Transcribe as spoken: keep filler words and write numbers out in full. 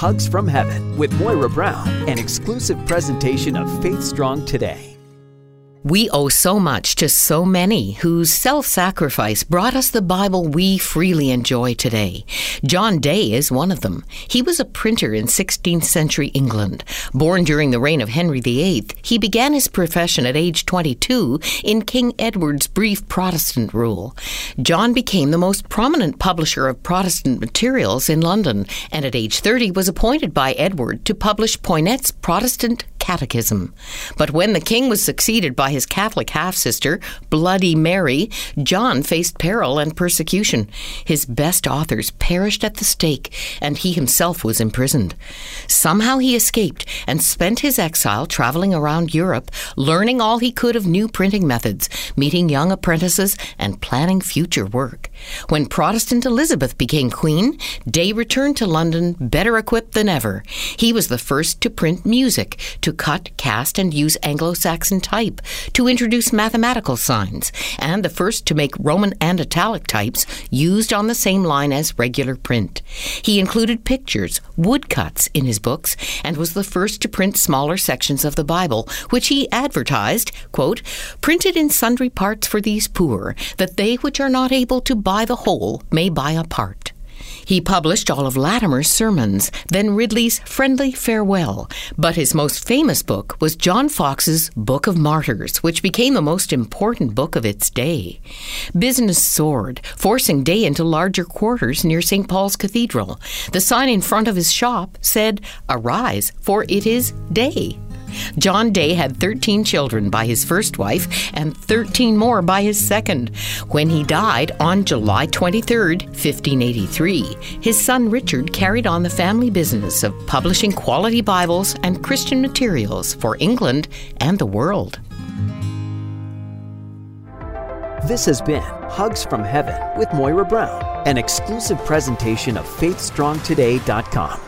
Hugs from Heaven with Moira Brown, an exclusive presentation of Faith Strong Today. We owe so much to so many whose self-sacrifice brought us the Bible we freely enjoy today. John Day is one of them. He was a printer in sixteenth century England. Born during the reign of Henry the Eighth, he began his profession at age twenty-two in King Edward's brief Protestant rule. John became the most prominent publisher of Protestant materials in London, and at age thirty was appointed by Edward to publish Poinette's Protestant Catechism. But when the king was succeeded by his Catholic half-sister, Bloody Mary, John faced peril and persecution. His best authors perished at the stake, and he himself was imprisoned. Somehow he escaped and spent his exile traveling around Europe, learning all he could of new printing methods, meeting young apprentices, and planning future work. When Protestant Elizabeth became queen, Day returned to London better equipped than ever. He was the first to print music, to cut, cast, and use Anglo-Saxon type, to introduce mathematical signs, and the first to make Roman and italic types used on the same line as regular print. He included pictures, woodcuts in his books, and was the first to print smaller sections of the Bible, which he advertised, quote, "printed in sundry parts for these poor, that they which are not able to buy the whole may buy a part." He published all of Latimer's sermons, then Ridley's Friendly Farewell, but his most famous book was John Foxe's Book of Martyrs, which became the most important book of its day. Business soared, forcing Day into larger quarters near Saint Paul's Cathedral. The sign in front of his shop said, "Arise, for it is day." John Day had thirteen children by his first wife and thirteen more by his second. When he died on July twenty-third, fifteen eighty-three, his son Richard carried on the family business of publishing quality Bibles and Christian materials for England and the world. This has been Hugs from Heaven with Moira Brown, an exclusive presentation of faith strong today dot com.